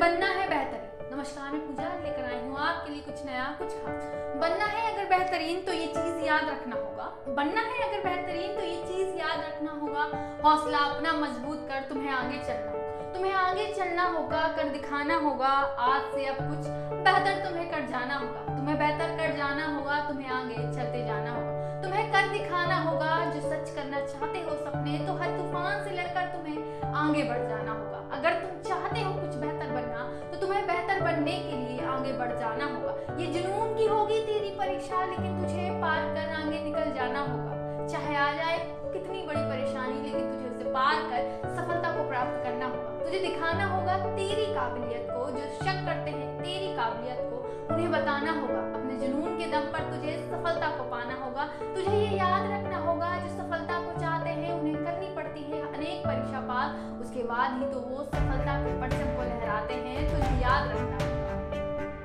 बनना है बेहतर। नमस्कार, मैं पूजा लेकर आई हूँ आपके लिए कुछ नया कुछ खास। बनना है अगर बेहतरीन तो ये चीज याद रखना होगा, बनना है अगर बेहतरीन तो ये चीज याद रखना होगा। हौसला अपना मजबूत कर तुम्हें आगे चलना होगा, तुम्हें आगे चलना होगा, कर दिखाना होगा। आज से अब कुछ बेहतर तुम्हें कर जाना होगा, तुम्हें बेहतर कर जाना होगा, तुम्हें आगे चलते जाना होगा, तुम्हें कर दिखाना होगा। जो सच करना चाहते हो सपने तो हर तूफान से लड़कर तुम्हें आगे बढ़ जाना होगा। अगर तुम चाहते हो कुछ बेहतर बनना तो तुम्हें बेहतर बनने के लिए आगे बढ़ जाना होगा। ये जुनून की होगी तेरी परीक्षा, लेकिन तुझे पार कर आगे निकल जाना होगा। चाहे आ जाए कितनी बड़ी परेशानी, लेकिन तुझे उसे पार कर सफलता को प्राप्त करना होगा। तुझे दिखाना होगा तेरी काबिलियत को, जो शक करते हैं तेरी काबिलियत को उन्हें बताना होगा। अपने जुनून के दम पर तुझे सफलता को पाना होगा। तुझे ये याद रखना होगा जो सफलता को चाहते हैं उन्हें करनी पड़ती है अनेक परीक्षा पार, उसके बाद ही तो वो सफलता के परचम को लहराते हैं। तुझे याद रखना